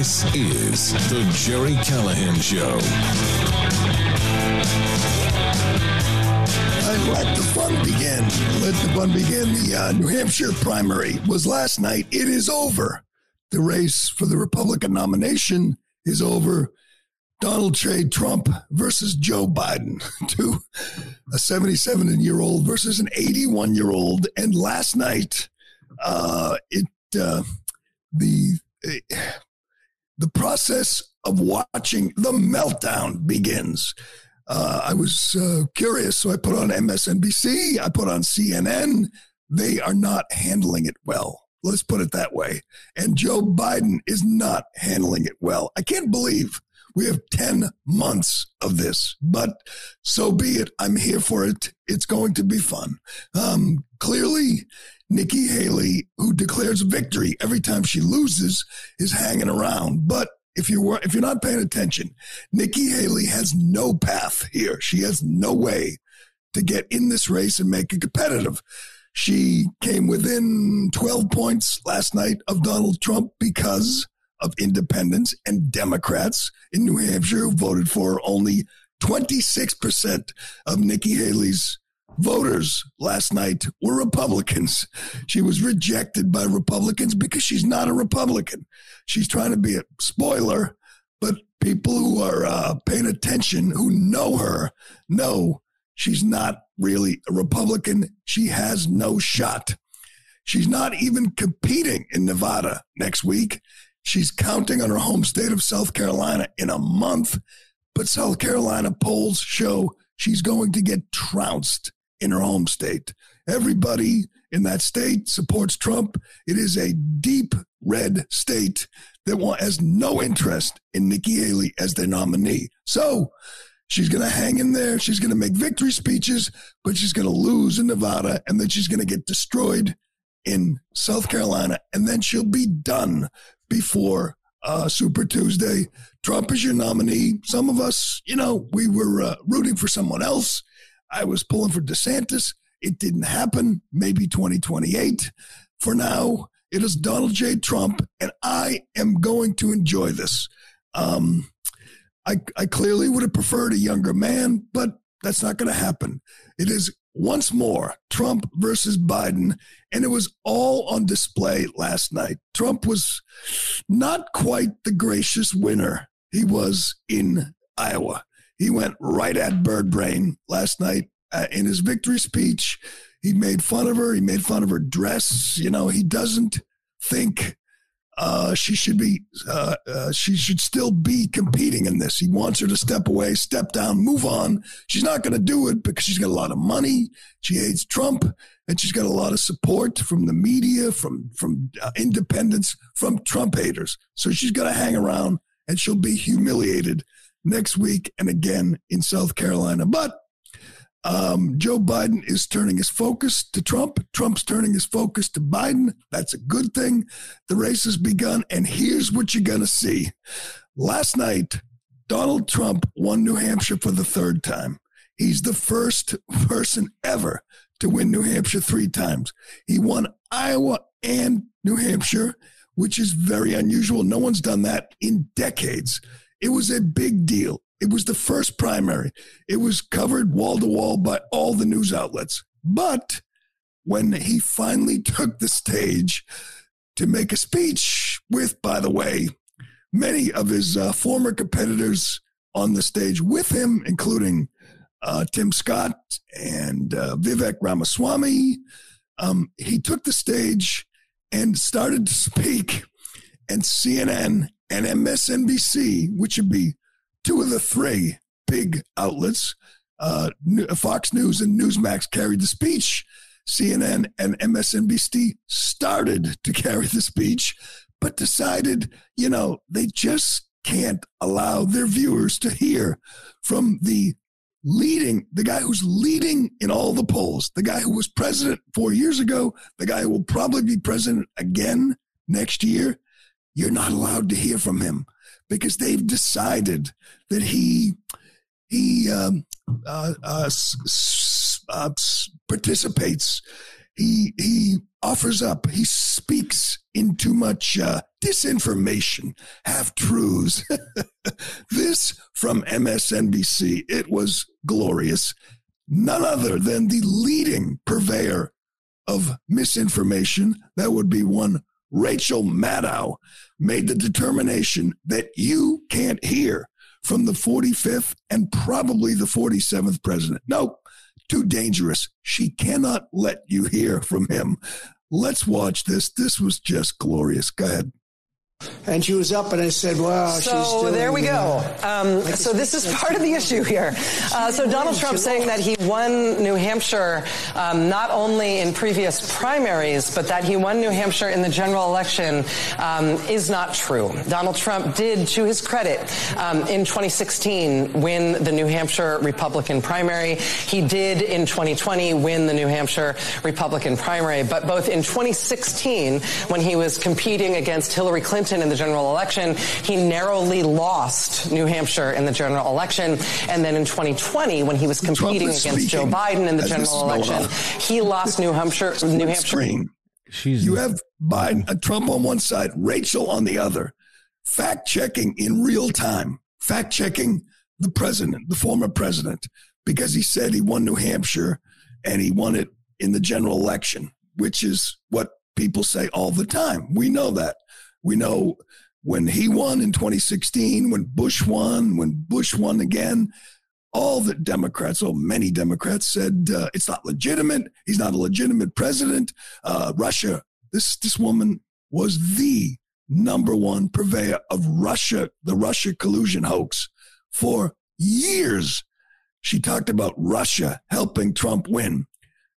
This is The Jerry Callahan Show. Let the fun begin. Let the fun begin. The New Hampshire primary was last night. It is over. The race for the Republican nomination is over. Donald J. Trump versus Joe Biden, to a 77-year-old versus an 81-year-old. And last night, the process of watching the meltdown begins. I was curious, so I put on MSNBC, I put on CNN. They are not handling it well. Let's put it that way. And Joe Biden is not handling it well. I can't believe we have 10 months of this, but so be it. I'm here for it. It's going to be fun. Clearly, Nikki Haley, who declares victory every time she loses, is hanging around. But if you're not paying attention, Nikki Haley has no path here. She has no way to get in this race and make it competitive. She came within 12 points last night of Donald Trump because of independents and Democrats in New Hampshire who voted for her. Only 26% of Nikki Haley's voters last night were Republicans. She was rejected by Republicans because she's not a Republican. She's trying to be a spoiler, but people who are paying attention, who know her, know she's not really a Republican. She has no shot. She's not even competing in Nevada next week. She's counting on her home state of South Carolina in a month, but South Carolina polls show she's going to get trounced in her home state. Everybody in that state supports Trump. It is a deep red state that has no interest in Nikki Haley as their nominee. So she's going to hang in there. She's going to make victory speeches, but she's going to lose in Nevada, and then she's going to get destroyed in South Carolina, and then she'll be done before Super Tuesday. Trump is your nominee. Some of us, we were rooting for someone else. I was pulling for DeSantis. It didn't happen. Maybe 2028. For now, it is Donald J. Trump, and I am going to enjoy this. I clearly would have preferred a younger man, but that's not going to happen. It is once more Trump versus Biden, and it was all on display last night. Trump was not quite the gracious winner he was in Iowa. He went right at Birdbrain last night in his victory speech. He made fun of her. He made fun of her dress. He doesn't think she should still be competing in this. He wants her to step away, step down, move on. She's not going to do it because she's got a lot of money. She hates Trump, and she's got a lot of support from the media, from independents, from Trump haters. So she's going to hang around, and she'll be humiliated next week and again in South Carolina. But Joe Biden is turning his focus to Trump. Trump's turning his focus to Biden. That's a good thing. The race has begun, and here's what you're going to see. Last night, Donald Trump won New Hampshire for the third time. He's the first person ever to win New Hampshire three times. He won Iowa and New Hampshire, which is very unusual. No one's done that in decades. It was a big deal. It was the first primary. It was covered wall-to-wall by all the news outlets. But when he finally took the stage to make a speech with, by the way, many of his former competitors on the stage with him, including Tim Scott and Vivek Ramaswamy, he took the stage and started to speak. And CNN and MSNBC, which would be two of the three big outlets, Fox News and Newsmax, carried the speech. CNN and MSNBC started to carry the speech, but decided, they just can't allow their viewers to hear from the guy who's leading in all the polls, the guy who was president 4 years ago, the guy who will probably be president again next year. You're not allowed to hear from him, because they've decided that he participates, he offers up, he speaks in too much disinformation, half-truths. This from MSNBC. It was glorious. None other than the leading purveyor of misinformation, that would be one Rachel Maddow, made the determination that you can't hear from the 45th and probably the 47th president. Nope, too dangerous. She cannot let you hear from him. Let's watch this. This was just glorious. Go ahead. And she was up, and I said, wow. So there we go. So this is part of the issue here. So Donald Trump saying that he won New Hampshire not only in previous primaries, but that he won New Hampshire in the general election is not true. Donald Trump did, to his credit, in 2016 win the New Hampshire Republican primary. He did in 2020 win the New Hampshire Republican primary. But both in 2016, when he was competing against Hillary Clinton in the general election, he narrowly lost New Hampshire in the general election. And then in 2020, when he was competing against Joe Biden in the general election, he lost New Hampshire. You have Biden, Trump on one side, Rachel on the other, fact-checking in real time, fact-checking the president, the former president, because he said he won New Hampshire and he won it in the general election, which is what people say all the time. We know that. We know when he won in 2016, when Bush won again, all the Democrats, oh, many Democrats said it's not legitimate. He's not a legitimate president. Russia, this woman was the number one purveyor of Russia, the Russia collusion hoax for years. She talked about Russia helping Trump win.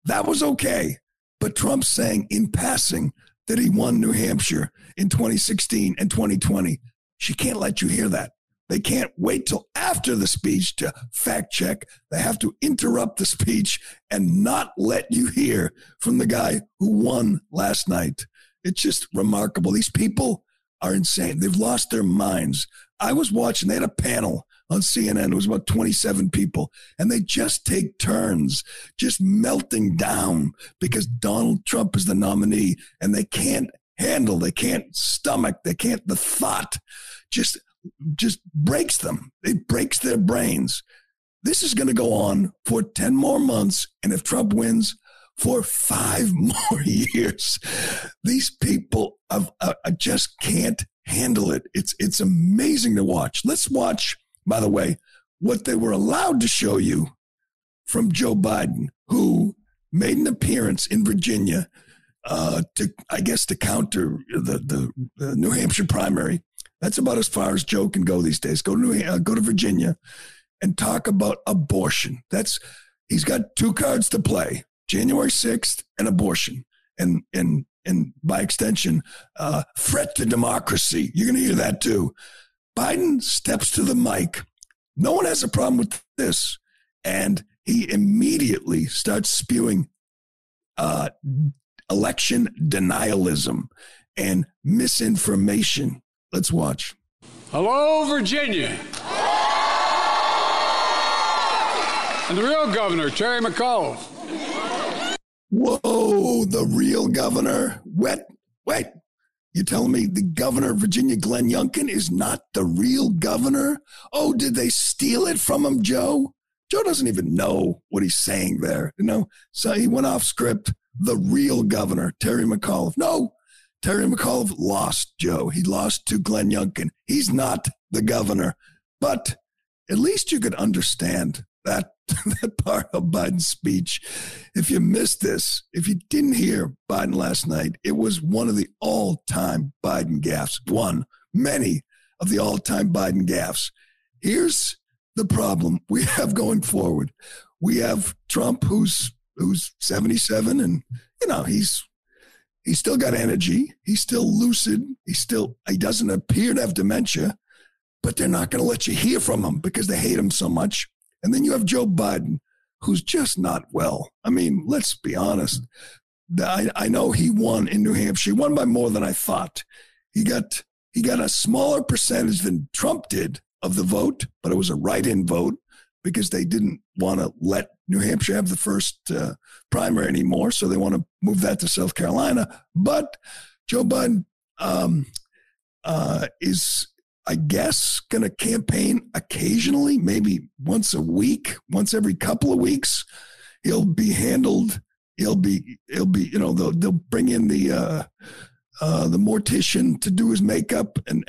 That was okay. But Trump saying in passing that he won New Hampshire in 2016 and 2020. She can't let you hear that. They can't wait till after the speech to fact check. They have to interrupt the speech and not let you hear from the guy who won last night. It's just remarkable. These people are insane. They've lost their minds. I was watching, they had a panel on CNN. It was about 27 people, and they just take turns, just melting down because Donald Trump is the nominee, and they can't handle, they can't stomach, they can't, the thought just breaks them. It breaks their brains. This is going to go on for 10 more months, and if Trump wins, for 5 more years. These people just can't handle it. It's amazing to watch. Let's watch, by the way, what they were allowed to show you from Joe Biden, who made an appearance in Virginia to counter the New Hampshire primary. That's about as far as Joe can go these days. Go to Virginia and talk about abortion. He's got 2 cards to play: January 6th and abortion, and by extension, threat to democracy. You're going to hear that too. Biden steps to the mic. No one has a problem with this. And he immediately starts spewing election denialism and misinformation. Let's watch. Hello, Virginia. And the real governor, Terry McAuliffe. Whoa, the real governor. Wait. You're telling me the governor of Virginia, Glenn Youngkin, is not the real governor? Oh, did they steal it from him, Joe? Joe doesn't even know what he's saying there. So he went off script. The real governor, Terry McAuliffe. No, Terry McAuliffe lost, Joe. He lost to Glenn Youngkin. He's not the governor. But at least you could understand that part of Biden's speech. If you missed this, if you didn't hear Biden last night, it was one of the all-time Biden gaffes. Many of the all-time Biden gaffes. Here's the problem we have going forward. We have Trump, who's 77, and he's still got energy. He's still lucid. He doesn't appear to have dementia, but they're not going to let you hear from him because they hate him so much. And then you have Joe Biden, who's just not well. I mean, let's be honest. I know he won in New Hampshire. He won by more than I thought. He got a smaller percentage than Trump did of the vote, but it was a write-in vote because they didn't want to let New Hampshire have the first primary anymore, so they want to move that to South Carolina. But Joe Biden is, I guess, going to campaign occasionally, maybe once a week, once every couple of weeks. He'll be handled. He'll be. You know, they'll bring in the mortician to do his makeup and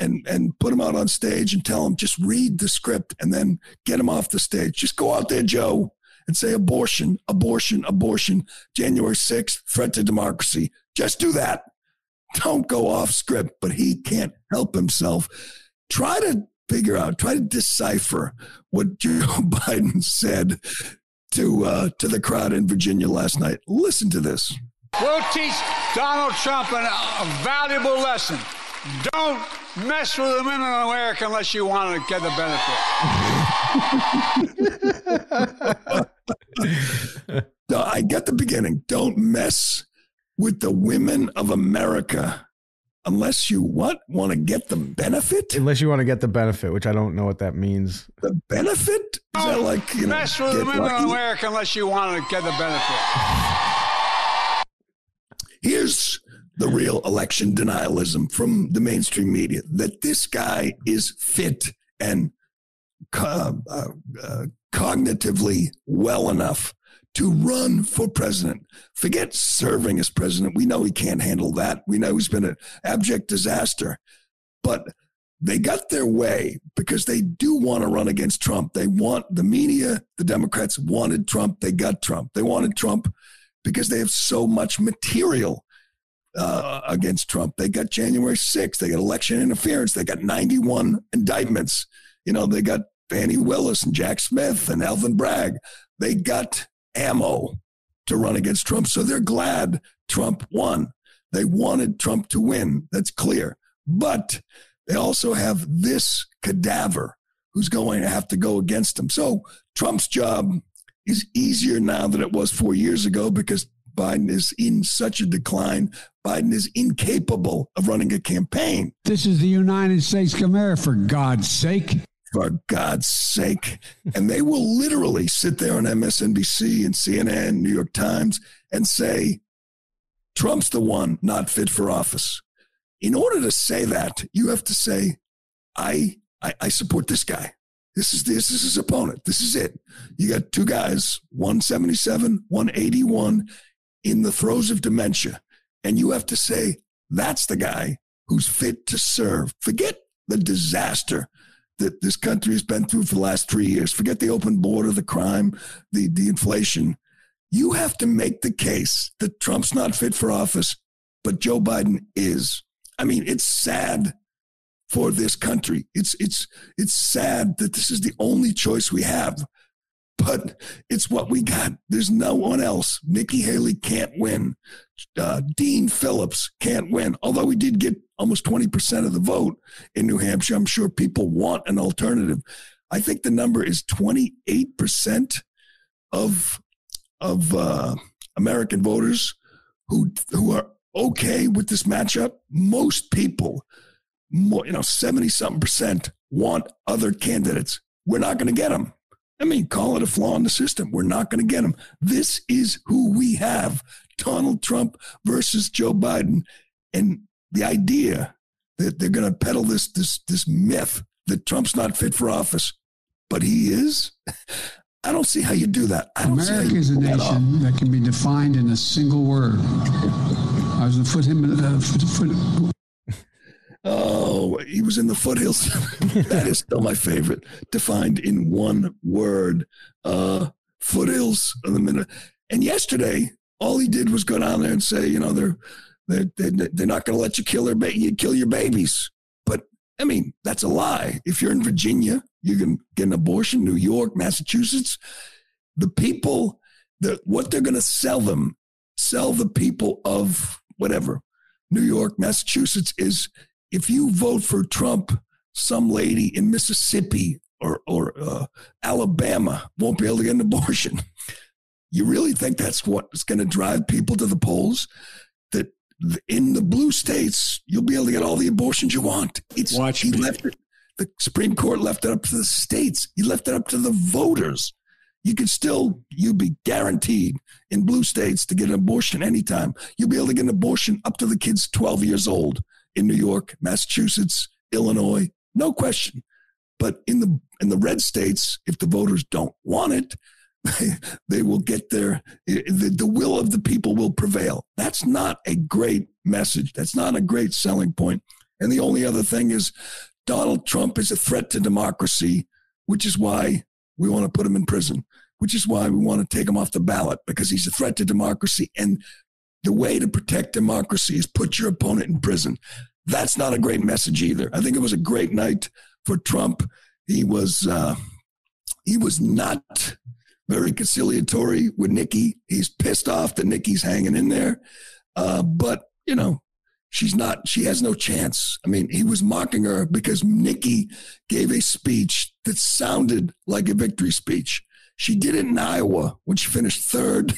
put him out on stage and tell him, just read the script and then get him off the stage. Just go out there, Joe, and say abortion, abortion, abortion, January 6th, threat to democracy. Just do that. Don't go off script, but he can't help himself. Try to figure out, try to decipher what Joe Biden said to the crowd in Virginia last night. Listen to this. We'll teach Donald Trump a valuable lesson. Don't mess with the women in America unless you want to get the benefit. I get the beginning. Don't mess with the women of America unless you what? Want to get the benefit? Unless you want to get the benefit, which I don't know what that means. The benefit? Is that like, you know, mess with the women in America unless you want to get the benefit. Here's the real election denialism from the mainstream media, that this guy is fit and cognitively well enough to run for president. Forget serving as president. We know he can't handle that. We know he's been an abject disaster. But they got their way because they do want to run against Trump. They want the media. The Democrats wanted Trump. They got Trump. They wanted Trump because they have so much material against Trump. They got January 6th. They got election interference. They got 91 indictments. You know, they got Fannie Willis and Jack Smith and Alvin Bragg. They got ammo to run against Trump. So they're glad Trump won. They wanted Trump to win. That's clear. But they also have this cadaver who's going to have to go against him. So Trump's job is easier now than it was 4 years ago because Biden is in such a decline. Biden is incapable of running a campaign. This is the United States of America, for God's sake. For God's sake. And they will literally sit there on MSNBC and CNN, New York Times, and say, Trump's the one not fit for office. In order to say that, you have to say, I support this guy. This is his opponent. This is it. You got two guys, 177, 181, in the throes of dementia. And you have to say, that's the guy who's fit to serve. Forget the disaster that this country has been through for the last 3 years. Forget the open border, the crime, the inflation. You have to make the case that Trump's not fit for office, but Joe Biden is. I mean, it's sad for this country. It's sad that this is the only choice we have, but it's what we got. There's no one else. Nikki Haley can't win. Dean Phillips can't win, although he did get almost 20% of the vote in New Hampshire. I'm sure people want an alternative. I think the number is 28% of American voters who are okay with this matchup. Most people, more, you know, 70-something% want other candidates. We're not going to get them. I mean, call it a flaw in the system. We're not going to get them. This is who we have: Donald Trump versus Joe Biden. And the idea that they're going to peddle this myth that Trump's not fit for office, but he is. I don't see how you do that. America is a nation that can be defined in a single word. I was going to put him in the foot. Oh, he was in the foothills. That is still my favorite. Defined in one word, foothills of the minute. And yesterday, all he did was go down there and say, you know, they're not going to let you kill your babies. But I mean, that's a lie. If you're in Virginia, you can get an abortion. New York, Massachusetts, the people that what they're going to sell the people of whatever New York, Massachusetts is. If you vote for Trump, some lady in Mississippi or Alabama won't be able to get an abortion. You really think that's what's going to drive people to the polls? That in the blue states, you'll be able to get all the abortions you want. He left it. The Supreme Court left it up to the states. He left it up to the voters. you could still, you'd be guaranteed in blue states to get an abortion anytime. You'll be able to get an abortion up to the kid's 12 years old in New York, Massachusetts, Illinois, no question. But in the red states, if the voters don't want it, they will get their, the will of the people will prevail. That's not a great message. That's not a great selling point. And the only other thing is Donald Trump is a threat to democracy, which is why we want to put him in prison, which is why we want to take him off the ballot, because he's a threat to democracy. And the way to protect democracy is put your opponent in prison. That's not a great message either. I think it was a great night for Trump. He was not very conciliatory with Nikki. He's pissed off that Nikki's hanging in there. But, you know, she has no chance. I mean, he was mocking her because Nikki gave a speech that sounded like a victory speech. She did it in Iowa when she finished third.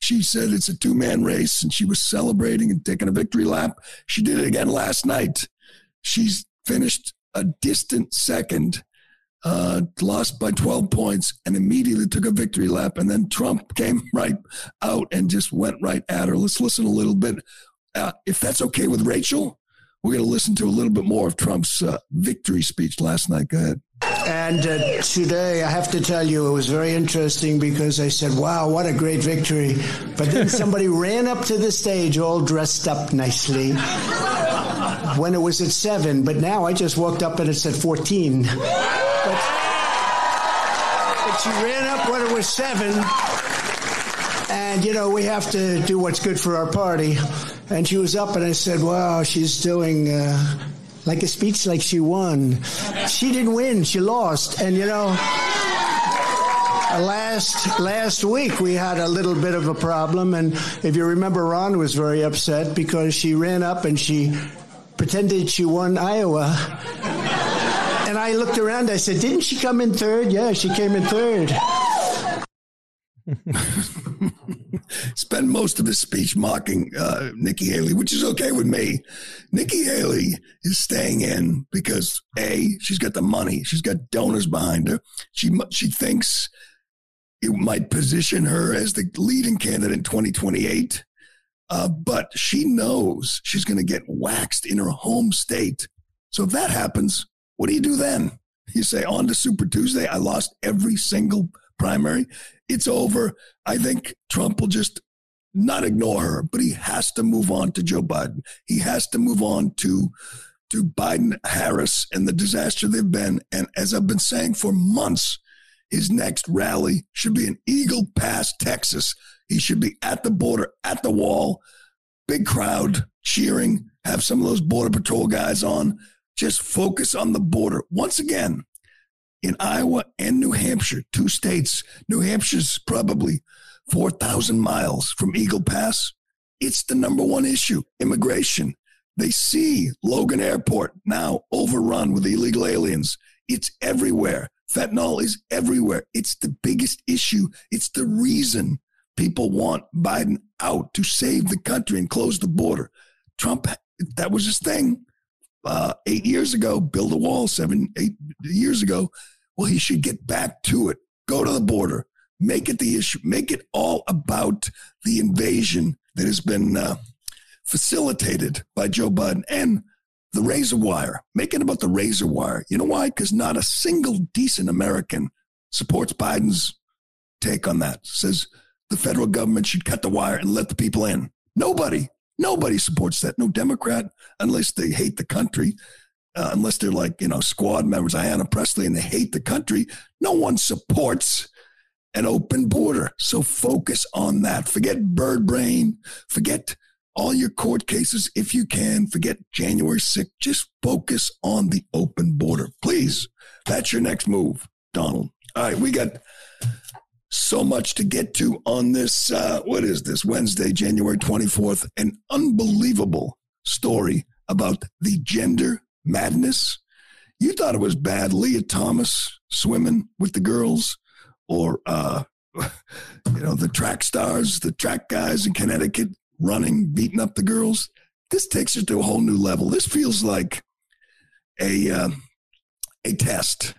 She said it's a two-man race, and she was celebrating and taking a victory lap. She did it again last night. She's finished a distant second, lost by 12 points, and immediately took a victory lap. And then Trump came right out and just went right at her. Let's listen a little bit. If that's okay with Rachel, we're going to listen to a little bit more of Trump's victory speech last night. Go ahead. And today, I have to tell you, it was very interesting because I said, wow, what a great victory. But then somebody ran up to the stage all dressed up nicely when it was at 7. But now I just walked up and it's at 14. But she ran up when it was 7. And, you know, we have to do what's good for our party. And she was up and I said, wow, she's doing... like a speech like she won. She didn't win, she lost. And you know, last week we had a little bit of a problem, and if you remember, Ron was very upset because she ran up and she pretended she won Iowa. And I looked around, I said, didn't she come in third? Yeah, she came in third. Spend most of his speech mocking Nikki Haley, which is okay with me. Nikki Haley is staying in because A, she's got the money, she's got donors behind her. She thinks it might position her as the leading candidate in 2028, but she knows she's going to get waxed in her home state. So if that happens, what do you do then? You say on to Super Tuesday, I lost every single primary. It's over. I think Trump will just not ignore her, but he has to move on to Joe Biden. He has to move on to Biden, Harris, and the disaster they've been. And as I've been saying for months, his next rally should be in Eagle Pass, Texas. He should be at the border, at the wall, big crowd cheering, have some of those Border Patrol guys on. Just focus on the border. Once again, in Iowa and New Hampshire, two states. New Hampshire's probably 4,000 miles from Eagle Pass. It's the number one issue, immigration. They see Logan Airport now overrun with illegal aliens. It's everywhere. Fentanyl is everywhere. It's the biggest issue. It's the reason people want Biden out, to save the country and close the border. Trump, that was his thing 8 years ago, build a wall 7, 8 years ago. Well, he should get back to it. Go to the border. Make it the issue. Make it all about the invasion that has been facilitated by Joe Biden and the razor wire. Make it about the razor wire. You know why? Because not a single decent American supports Biden's take on that. Says the federal government should cut the wire and let the people in. Nobody supports that. No Democrat, unless they hate the country. Unless they're like, you know, squad members, Ayanna Pressley, and they hate the country. No one supports an open border. So focus on that. Forget bird brain. Forget all your court cases if you can. Forget January 6th. Just focus on the open border, please. That's your next move, Donald. All right, we got so much to get to on this, what is this, Wednesday, January 24th, an unbelievable story about the gender madness. You thought it was bad, Leah Thomas swimming with the girls, or you know, the track stars, the track guys in Connecticut running, beating up the girls. This takes it to a whole new level. This feels like a test.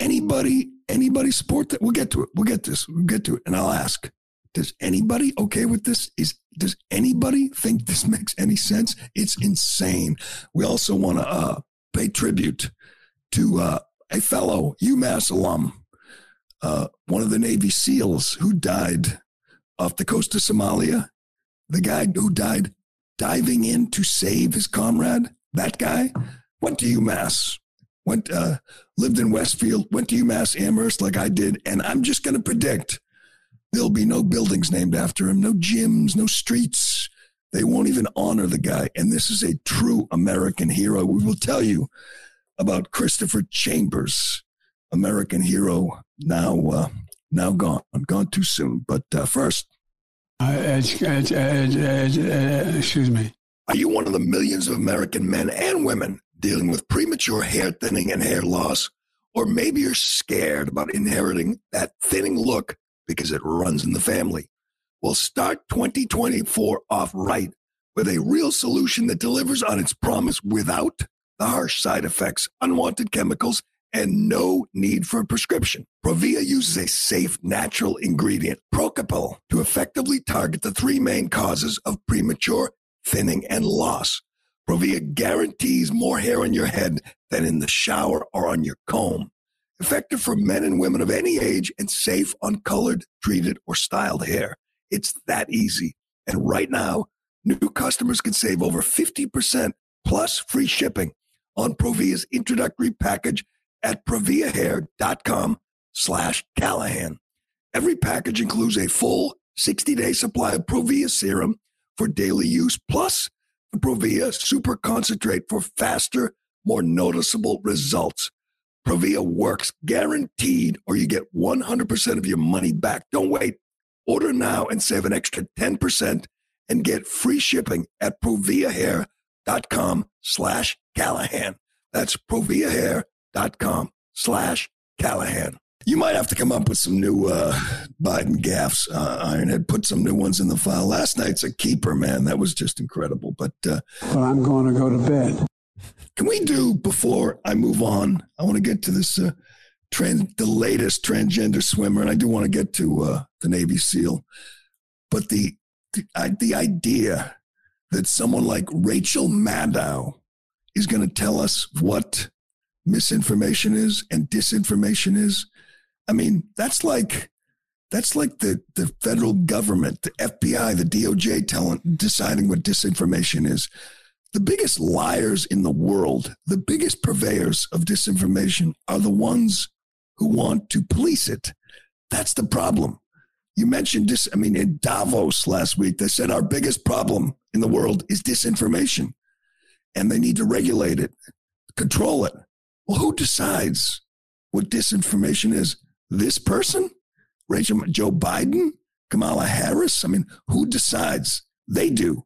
Anybody, anybody support that? We'll get to it. We'll get to it. And I'll ask, does anybody okay with this? Does anybody think this makes any sense? It's insane. We also want to pay tribute to a fellow UMass alum, one of the Navy SEALs who died off the coast of Somalia. The guy who died diving in to save his comrade. That guy went to UMass. Lived in Westfield, went to UMass Amherst like I did, and I'm just going to predict there'll be no buildings named after him, no gyms, no streets. They won't even honor the guy. And this is a true American hero. We will tell you about Christopher Chambers, American hero, now gone too soon. But first, excuse me. Are you one of the millions of American men and women dealing with premature hair thinning and hair loss? Or maybe you're scared about inheriting that thinning look because it runs in the family. Well, start 2024 off right with a real solution that delivers on its promise without the harsh side effects, unwanted chemicals, and no need for a prescription. Provia uses a safe, natural ingredient, Procapil, to effectively target the three main causes of premature thinning and loss. Provia guarantees more hair on your head than in the shower or on your comb. Effective for men and women of any age and safe on colored, treated, or styled hair. It's that easy. And right now, new customers can save over 50% plus free shipping on Provia's introductory package at proviahair.com/Callahan. Every package includes a full 60-day supply of Provia serum for daily use, plus Provia Super Concentrate for faster, more noticeable results. Provia works guaranteed, or you get 100% of your money back. Don't wait. Order now and save an extra 10% and get free shipping at proviahair.com/Callahan. That's proviahair.com/Callahan. You might have to come up with some new Biden gaffes. Ironhead put some new ones in the file. Last night's a keeper, man. That was just incredible. But well, I'm going to go to bed. Can we do, before I move on, I want to get to this the latest transgender swimmer, and I do want to get to the Navy SEAL. But the idea that someone like Rachel Maddow is going to tell us what misinformation is and disinformation is, I mean, that's like the federal government, the FBI, the DOJ deciding what disinformation is. The biggest liars in the world, the biggest purveyors of disinformation are the ones who want to police it. That's the problem. You mentioned this. I mean, in Davos last week, they said our biggest problem in the world is disinformation, and they need to regulate it, control it. Well, who decides what disinformation is? This person? Joe Biden? Kamala Harris? I mean, who decides? They do.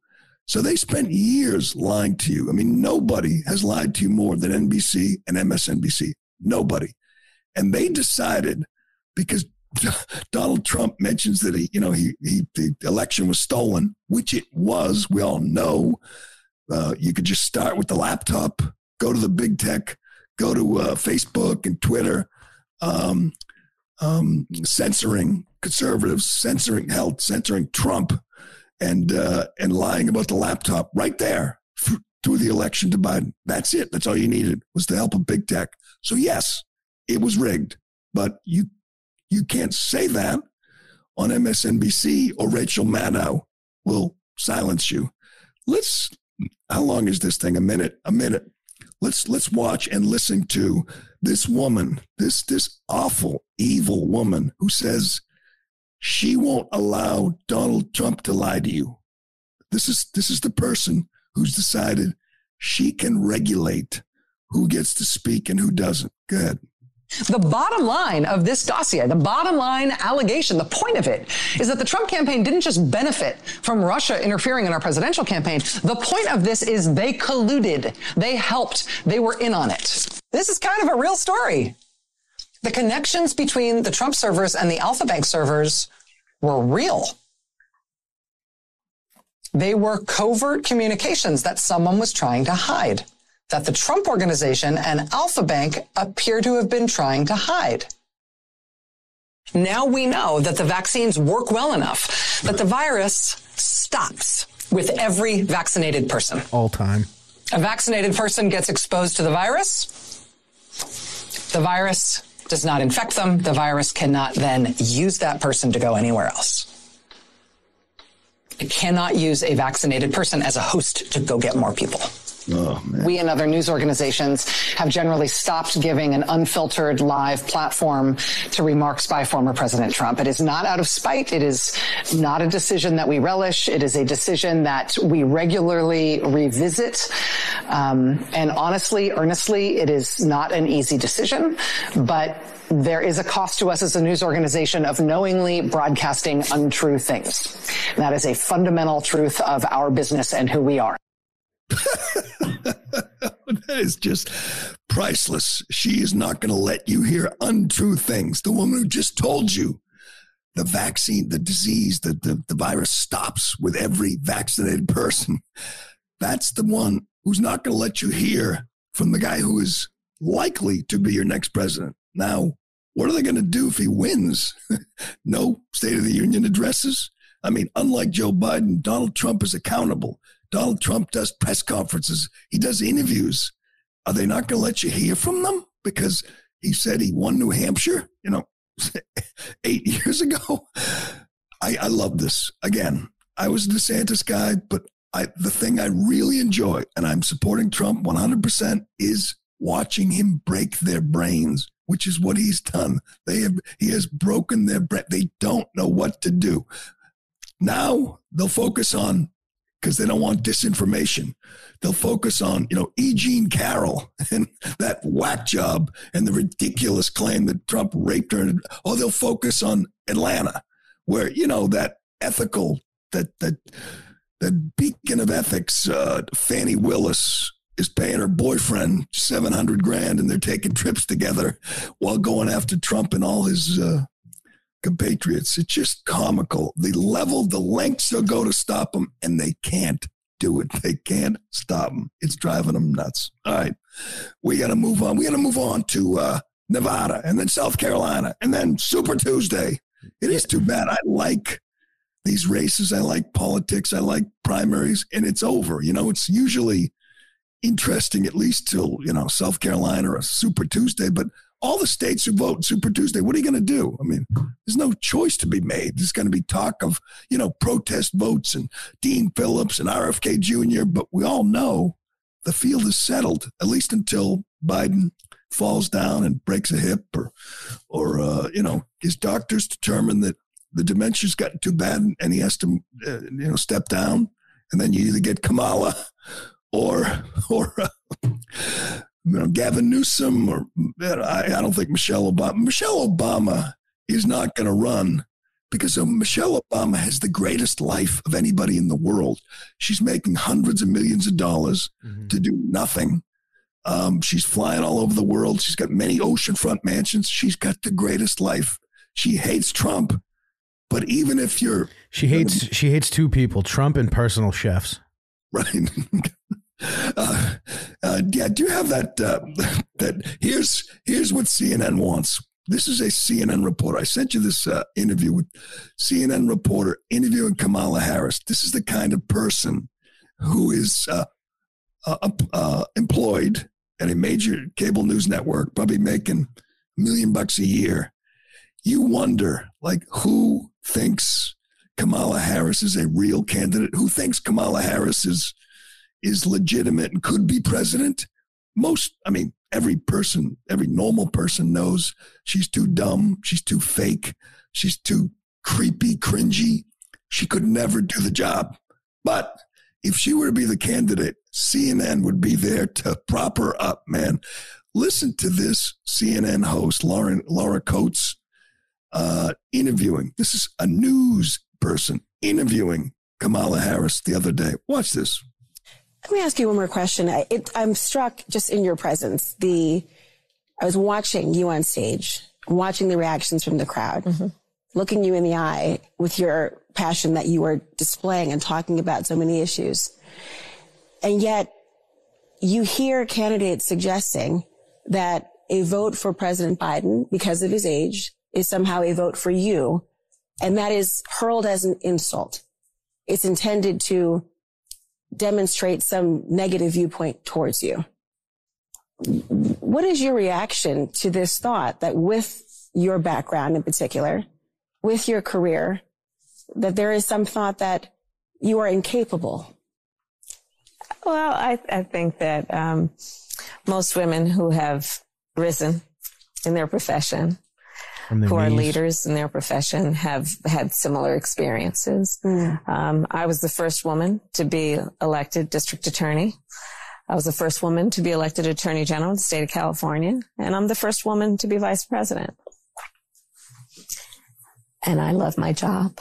So they spent years lying to you. I mean, nobody has lied to you more than NBC and MSNBC. Nobody. And they decided, because Donald Trump mentions that the election was stolen, which it was. We all know. You could just start with the laptop, go to the big tech, go to Facebook and Twitter, censoring conservatives, censoring Trump, and lying about the laptop right there through the election to Biden. That's it. That's all you needed was the help of big tech. So yes, it was rigged, but you can't say that on MSNBC, or Rachel Maddow will silence you. How long is this thing? A minute. Let's watch and listen to this woman, this awful, evil woman who says she won't allow Donald Trump to lie to you. This is the person who's decided she can regulate who gets to speak and who doesn't. Go ahead. The bottom line of this dossier, the bottom line allegation, the point of it is that the Trump campaign didn't just benefit from Russia interfering in our presidential campaign. The point of this is they colluded. They helped. They were in on it. This is kind of a real story. The connections between the Trump servers and the Alpha Bank servers were real. They were covert communications that someone was trying to hide, that the Trump organization and Alpha Bank appear to have been trying to hide. Now we know that the vaccines work well enough that the virus stops with every vaccinated person. All time. A vaccinated person gets exposed to the virus. The virus does not infect them. The virus cannot then use that person to go anywhere else. It cannot use a vaccinated person as a host to go get more people. Oh, man. We and other news organizations have generally stopped giving an unfiltered live platform to remarks by former President Trump. It is not out of spite. It is not a decision that we relish. It is a decision that we regularly revisit. And honestly, earnestly, it is not an easy decision, but there is a cost to us as a news organization of knowingly broadcasting untrue things. And that is a fundamental truth of our business and who we are. That is just priceless. She is not going to let you hear untrue things. The woman who just told you the vaccine, the disease, the virus stops with every vaccinated person. That's the one who's not going to let you hear from the guy who is likely to be your next president. Now, what are they going to do if he wins? No State of the Union addresses? I mean, unlike Joe Biden, Donald Trump is accountable. Donald Trump does press conferences. He does interviews. Are they not going to let you hear from them? Because he said he won New Hampshire, 8 years ago. I love this. Again, I was a DeSantis guy, but the thing I really enjoy, and I'm supporting Trump 100%, is watching him break their brains, which is what he's done. He has broken their brain. They don't know what to do. Now they'll focus on, because they don't want disinformation. They'll focus on, E. Jean Carroll and that whack job and the ridiculous claim that Trump raped her. Or they'll focus on Atlanta, where, that ethical, that beacon of ethics, Fannie Willis is paying her boyfriend $700,000, and they're taking trips together while going after Trump and all his compatriots. It's just comical. The lengths they'll go to stop them, and they can't do it. They can't stop them. It's driving them nuts. All right. We got to move on. We got to move on to Nevada, and then South Carolina, and then Super Tuesday. It is too bad. I like these races. I like politics. I like primaries, and it's over. It's usually interesting, at least till, South Carolina or Super Tuesday, but all the states who vote Super Tuesday, what are you going to do? I mean, there's no choice to be made. There's going to be talk of, protest votes and Dean Phillips and RFK Jr., but we all know the field is settled, at least until Biden falls down and breaks a hip or his doctors determine that the dementia's gotten too bad and he has to, step down. And then you either get Kamala or Gavin Newsom, or I don't think Michelle Obama. Michelle Obama is not going to run because Michelle Obama has the greatest life of anybody in the world. She's making hundreds of millions of dollars to do nothing. She's flying all over the world. She's got many oceanfront mansions. She's got the greatest life. She hates Trump, but even if you're... She hates two people, Trump and personal chefs. Right. Do you have that? Here's what CNN wants. This is a CNN reporter. I sent you this interview with CNN reporter interviewing Kamala Harris. This is the kind of person who is employed at a major cable news network, probably making $1 million a year. You wonder, who thinks Kamala Harris is a real candidate? Who thinks Kamala Harris is legitimate and could be president? Every normal person knows she's too dumb. She's too fake. She's too creepy, cringy. She could never do the job. But if she were to be the candidate, CNN would be there to prop her up, man. Listen to this CNN host, Laura Coates, interviewing. This is a news person interviewing Kamala Harris the other day. Watch this. Let me ask you one more question. I'm struck just in your presence. I was watching you on stage, watching the reactions from the crowd, looking you in the eye with your passion that you were displaying and talking about so many issues. And yet you hear candidates suggesting that a vote for President Biden because of his age is somehow a vote for you. And that is hurled as an insult. It's intended to demonstrate some negative viewpoint towards you. What is your reaction to this thought that with your background in particular, with your career, that there is some thought that you are incapable? Well, I think that most women who have risen in their profession, who are leaders in their profession, have had similar experiences. Mm. I was the first woman to be elected district attorney. I was the first woman to be elected attorney general in the state of California. And I'm the first woman to be vice president. And I love my job.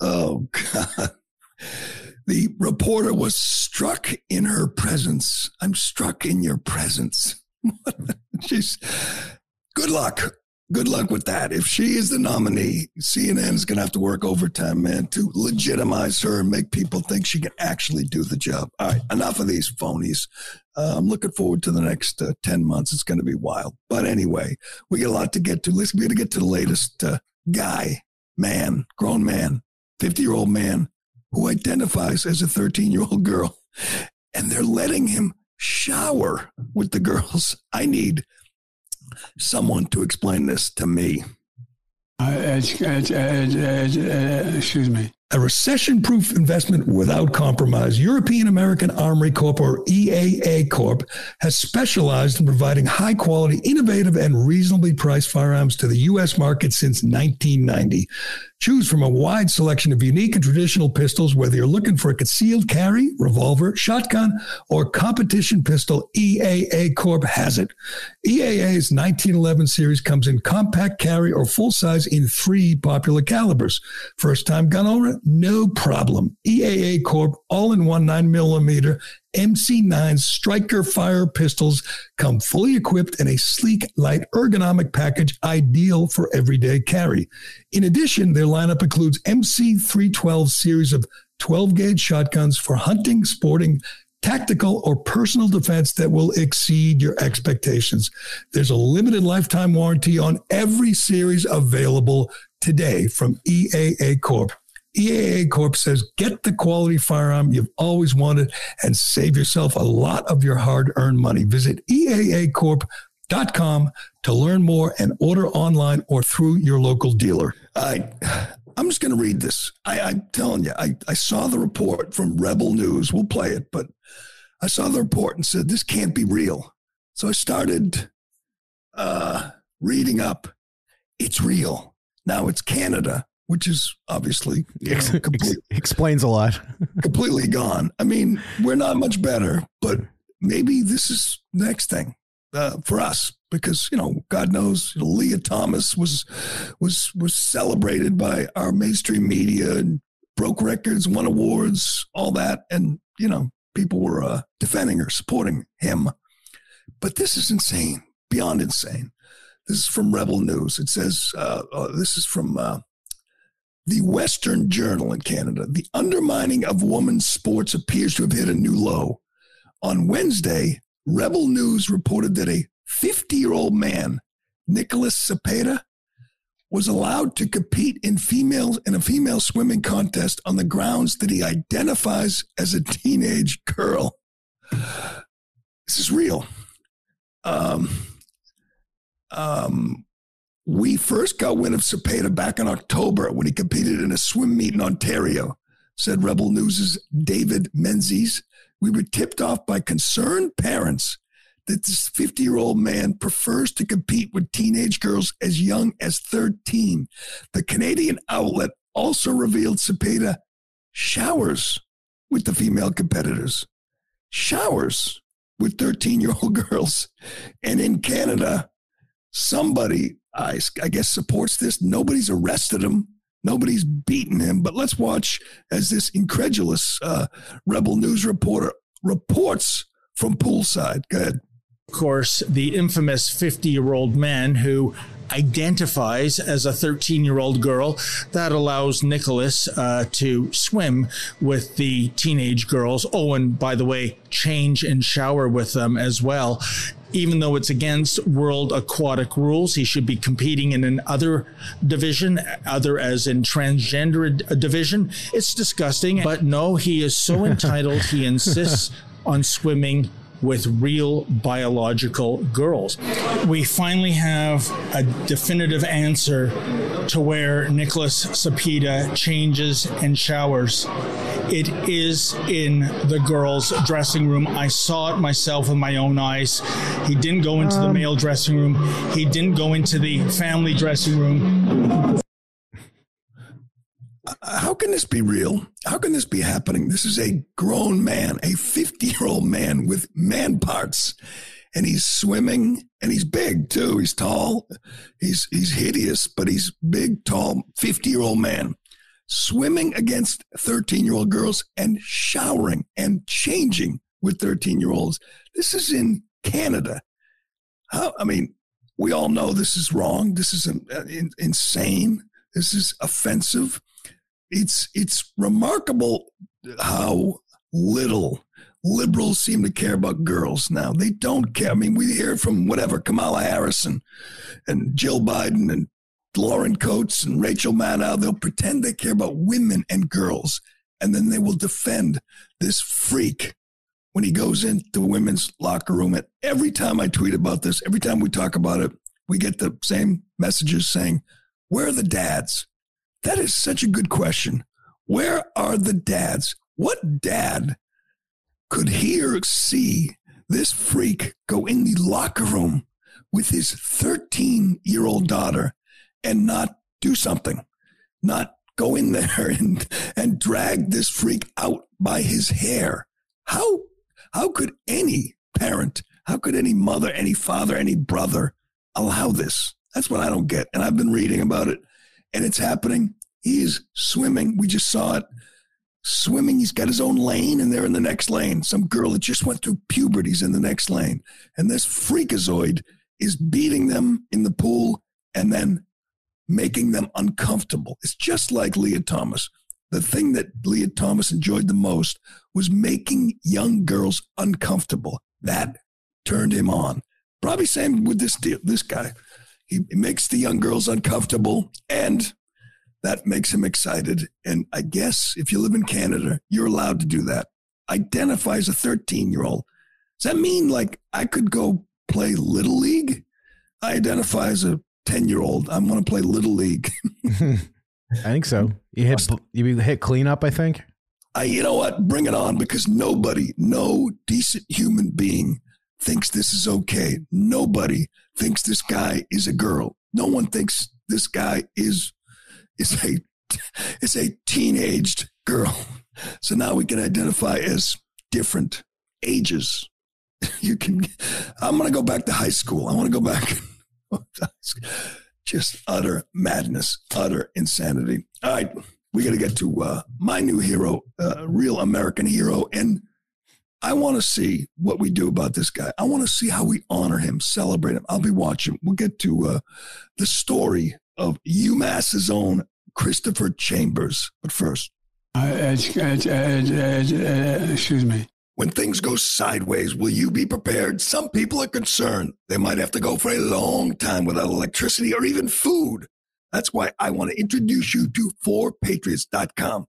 Oh, God. The reporter was struck in her presence. I'm struck in your presence. She's good luck. Good luck with that. If she is the nominee, CNN is going to have to work overtime, man, to legitimize her and make people think she can actually do the job. All right, enough of these phonies. I'm looking forward to the next 10 months. It's going to be wild. But anyway, we got a lot to get to. Listen, we got to get to the latest guy, man, grown man, 50-year-old man who identifies as a 13-year-old girl. And they're letting him shower with the girls. I need someone to explain this to me. Excuse me. A recession-proof investment without compromise, European American Armory Corp, or EAA Corp, has specialized in providing high-quality, innovative, and reasonably priced firearms to the U.S. market since 1990. Choose from a wide selection of unique and traditional pistols, whether you're looking for a concealed carry, revolver, shotgun, or competition pistol, EAA Corp has it. EAA's 1911 series comes in compact carry or full-size in three popular calibers. First-time gun owner? No problem. EAA Corp all-in-one 9mm MC9 Striker fire pistols come fully equipped in a sleek, light, ergonomic package ideal for everyday carry. In addition, their lineup includes MC312 series of 12-gauge shotguns for hunting, sporting, tactical, or personal defense that will exceed your expectations. There's a limited lifetime warranty on every series available today from EAA Corp. EAA Corp says, get the quality firearm you've always wanted and save yourself a lot of your hard-earned money. Visit EAAcorp.com to learn more and order online or through your local dealer. I'm just going to read this. I'm telling you, I saw the report from Rebel News. We'll play it, but I saw the report and said, this can't be real. So I started reading up. It's real. Now it's Canada, which is obviously explains a lot. Completely gone. I mean, we're not much better, but maybe this is the next thing for us because, you know, God knows Leah Thomas was celebrated by our mainstream media and broke records, won awards, all that. And, you know, people were defending her, supporting him. But this is insane, beyond insane. This is from Rebel News. It says this is from The Western Journal in Canada. The undermining of women's sports appears to have hit a new low. On Wednesday, Rebel News reported that a 50-year-old man, Nicholas Cepeda, was allowed to compete in a female swimming contest on the grounds that he identifies as a teenage girl. This is real. We first got wind of Cepeda back in October when he competed in a swim meet in Ontario, said Rebel News' David Menzies. We were tipped off by concerned parents that this 50-year-old man prefers to compete with teenage girls as young as 13. The Canadian outlet also revealed Cepeda showers with the female competitors. Showers with 13-year-old girls. And in Canada, somebody, I guess, supports this. Nobody's arrested him. Nobody's beaten him. But let's watch as this incredulous Rebel News reporter reports from poolside. Go ahead. Of course, the infamous 50-year-old man who identifies as a 13-year-old girl, that allows Nicholas to swim with the teenage girls. Oh, and by the way, change and shower with them as well. even though it's against World Aquatic rules. He should be competing in an other division, other as in transgender division. It's disgusting. But no, he is so entitled. He insists on swimming with real biological girls. We finally have a definitive answer to where Nicholas Cepeda changes and showers. It is in the girls' dressing room. I saw it myself with my own eyes. He didn't go into the male dressing room. He didn't go into the family dressing room. How can this be real? How can this be happening? This is a grown man, a 50-year-old man with man parts, and he's swimming, and he's big too. He's tall. He's hideous, but he's big, tall, 50-year-old man swimming against 13-year-old girls and showering and changing with 13-year-olds. This is in Canada. We all know this is wrong. This is insane. This is offensive. It's remarkable how little liberals seem to care about girls now. They don't care. I mean, we hear from Kamala Harris and Jill Biden and Lauren Coates and Rachel Maddow. They'll pretend they care about women and girls, and then they will defend this freak when he goes into the women's locker room. And every time I tweet about this, every time we talk about it, we get the same messages saying, "Where are the dads?" That is such a good question. Where are the dads? What dad could hear or see this freak go in the locker room with his 13-year-old daughter and not do something, not go in there and drag this freak out by his hair? How could any parent, how could any mother, any father, any brother allow this? That's what I don't get. And I've been reading about it. And it's happening. He is swimming. We just saw it. Swimming. He's got his own lane, and they're in the next lane. Some girl that just went through puberty's in the next lane. And this freakazoid is beating them in the pool and then making them uncomfortable. It's just like Leah Thomas. The thing that Leah Thomas enjoyed the most was making young girls uncomfortable. That turned him on. Probably same with this guy. He makes the young girls uncomfortable, and that makes him excited. And I guess if you live in Canada, you're allowed to do that. Identify as a 13-year-old. Does that mean, like, I could go play Little League? I identify as a 10-year-old. I want to play Little League. I think so. You hit cleanup, I think. You know what? Bring it on, because nobody, no decent human being thinks this is okay. Nobody thinks this guy is a girl. No one thinks this guy is a teenaged girl. So now we can identify as different ages. I'm going to go back to high school. I want to go back to high school. Just utter madness, utter insanity. All right, we got to get to my new hero, real American hero, and I want to see what we do about this guy. I want to see how we honor him, celebrate him. I'll be watching. We'll get to the story of UMass's own Christopher Chambers. But first. Excuse me. When things go sideways, will you be prepared? Some people are concerned they might have to go for a long time without electricity or even food. That's why I want to introduce you to 4patriots.com.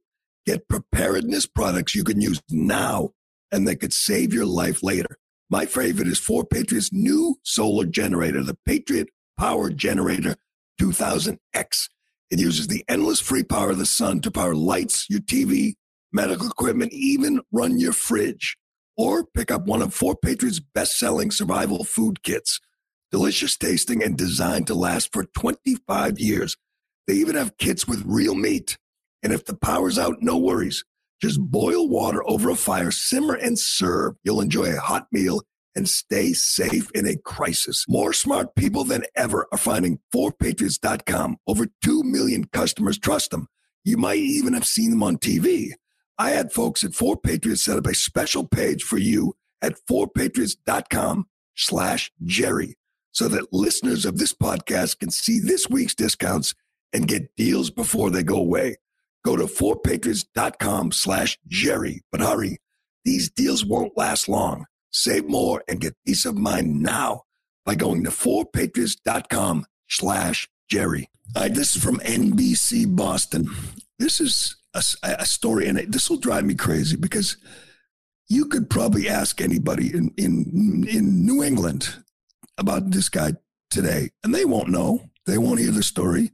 Get preparedness products you can use now, and they could save your life later. My favorite is 4Patriot's new solar generator, the Patriot Power Generator 2000X. It uses the endless free power of the sun to power lights, your TV, medical equipment, even run your fridge. Or pick up one of 4Patriot's best-selling survival food kits. Delicious tasting and designed to last for 25 years. They even have kits with real meat. And if the power's out, no worries. Just boil water over a fire, simmer, and serve. You'll enjoy a hot meal and stay safe in a crisis. More smart people than ever are finding 4patriots.com. Over 2 million customers trust them. You might even have seen them on TV. I had folks at 4Patriots set up a special page for you at 4patriots.com/Jerry so that listeners of this podcast can see this week's discounts and get deals before they go away. Go to 4patriots.com/Jerry. But hurry, these deals won't last long. Save more and get peace of mind now by going to 4patriots.com/Jerry. All right, this is from NBC Boston. This is a story, and this will drive me crazy because you could probably ask anybody in New England about this guy today, and they won't know. They won't hear the story.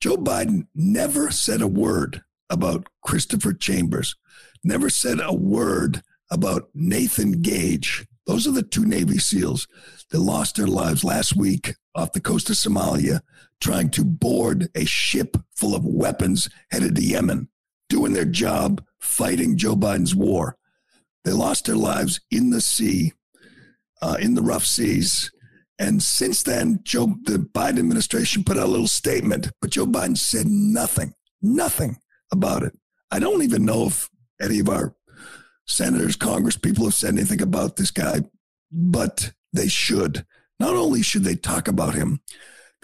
Joe Biden never said a word about Christopher Chambers, never said a word about Nathan Gage. Those are the two Navy SEALs that lost their lives last week off the coast of Somalia trying to board a ship full of weapons headed to Yemen, doing their job, fighting Joe Biden's war. They lost their lives in the sea, in the rough seas. And since then, the Biden administration put out a little statement, but Joe Biden said nothing about it. I don't even know if any of our senators, Congress people have said anything about this guy, but they should. Not only should they talk about him,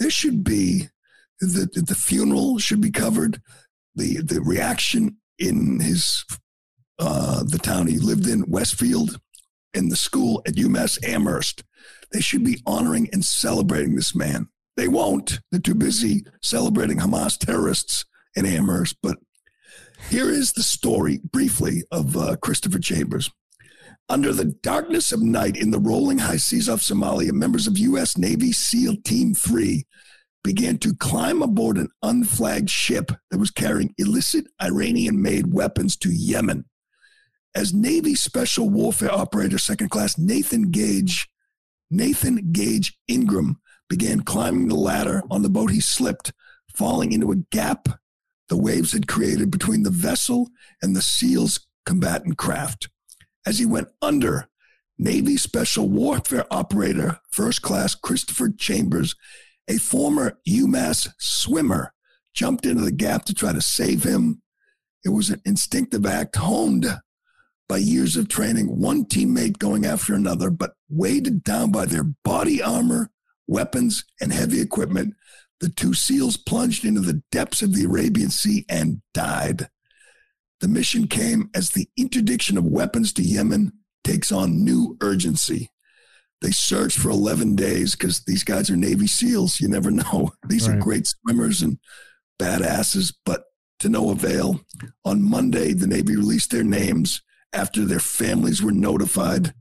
there should be the funeral should be covered. The reaction in his the town he lived in, Westfield, and the school at UMass Amherst. They should be honoring and celebrating this man. They won't. They're too busy celebrating Hamas terrorists in Amherst. But here is the story, briefly, of Christopher Chambers. Under the darkness of night in the rolling high seas off Somalia, members of U.S. Navy SEAL Team 3 began to climb aboard an unflagged ship that was carrying illicit Iranian-made weapons to Yemen. As Navy Special Warfare Operator Second Class Nathan Gage Ingram began climbing the ladder on the boat, he slipped, falling into a gap the waves had created between the vessel and the SEAL's combatant craft. As he went under, Navy Special Warfare Operator First Class Christopher Chambers, a former UMass swimmer, jumped into the gap to try to save him. It was an instinctive act honed by years of training, one teammate going after another, but weighted down by their body armor, weapons, and heavy equipment, the two SEALs plunged into the depths of the Arabian Sea and died. The mission came as the interdiction of weapons to Yemen takes on new urgency. They searched for 11 days because these guys are Navy SEALs. You never know. These are great swimmers and badasses, but to no avail. On Monday, the Navy released their names after their families were notified.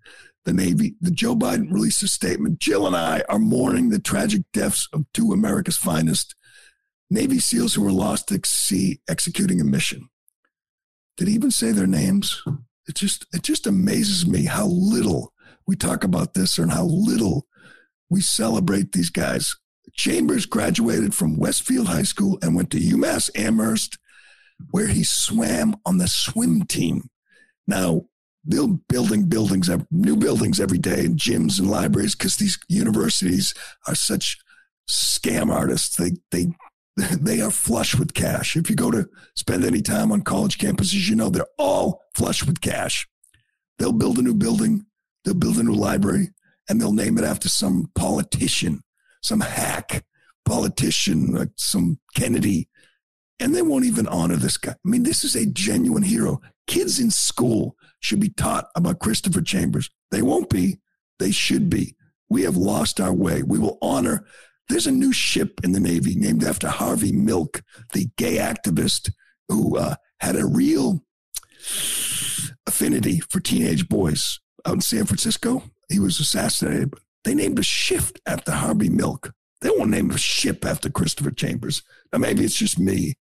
The Joe Biden released a statement. Jill and I are mourning the tragic deaths of two America's finest Navy SEALs who were lost at sea executing a mission. Did he even say their names? It just amazes me how little we talk about this and how little we celebrate these guys. Chambers graduated from Westfield High School and went to UMass Amherst, where he swam on the swim team. Now, they're building new buildings every day, and gyms and libraries, because these universities are such scam artists. They are flush with cash. If you go to spend any time on college campuses, you know they're all flush with cash. They'll build a new building, they'll build a new library, and they'll name it after some politician, some hack politician, like some Kennedy. And they won't even honor this guy. I mean, this is a genuine hero. Kids in school should be taught about Christopher Chambers. They won't be. They should be. We have lost our way. We will honor. There's a new ship in the Navy named after Harvey Milk, the gay activist who had a real affinity for teenage boys out in San Francisco. He was assassinated. They named a ship after Harvey Milk. They won't name a ship after Christopher Chambers. Now, maybe it's just me,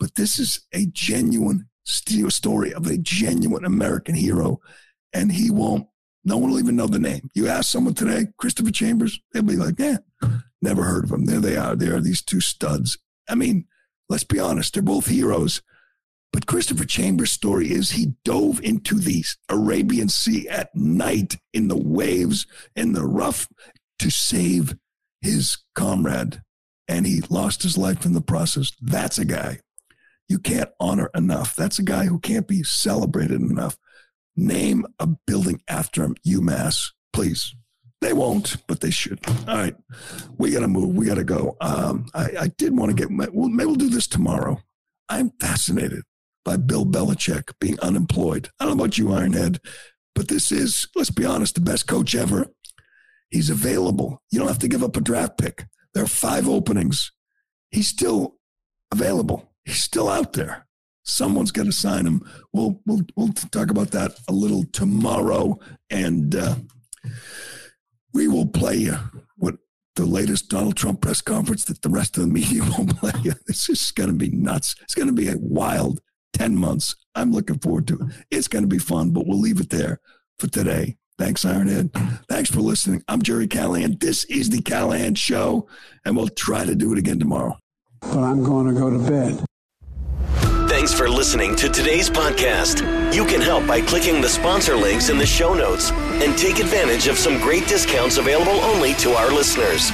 but this is a genuine story of a genuine American hero, and no one will even know the name. You ask someone today, Christopher Chambers, they'll be like, never heard of him. There they are. There are these two studs. I mean, let's be honest. They're both heroes, but Christopher Chambers' story is he dove into the Arabian Sea at night in the waves and the rough to save his comrade, and he lost his life in the process. That's a guy you can't honor enough. That's a guy who can't be celebrated enough. Name a building after him, UMass, please. They won't, but they should. All right, we got to move. We got to go. I did want to maybe we'll do this tomorrow. I'm fascinated by Bill Belichick being unemployed. I don't know about you, Ironhead, But this is, let's be honest, the best coach ever. He's available. You don't have to give up a draft pick. There are 5 openings. He's still available. He's still out there. Someone's going to sign him. We'll talk about that a little tomorrow, and we will play you what the latest Donald Trump press conference that the rest of the media won't play you. This is going to be nuts. It's going to be a wild 10 months. I'm looking forward to it. It's going to be fun, but we'll leave it there for today. Thanks, Ironhead. Thanks for listening. I'm Jerry Callahan. This is The Callahan Show, and we'll try to do it again tomorrow. But I'm going to go to bed. Thanks for listening to today's podcast. You can help by clicking the sponsor links in the show notes and take advantage of some great discounts available only to our listeners.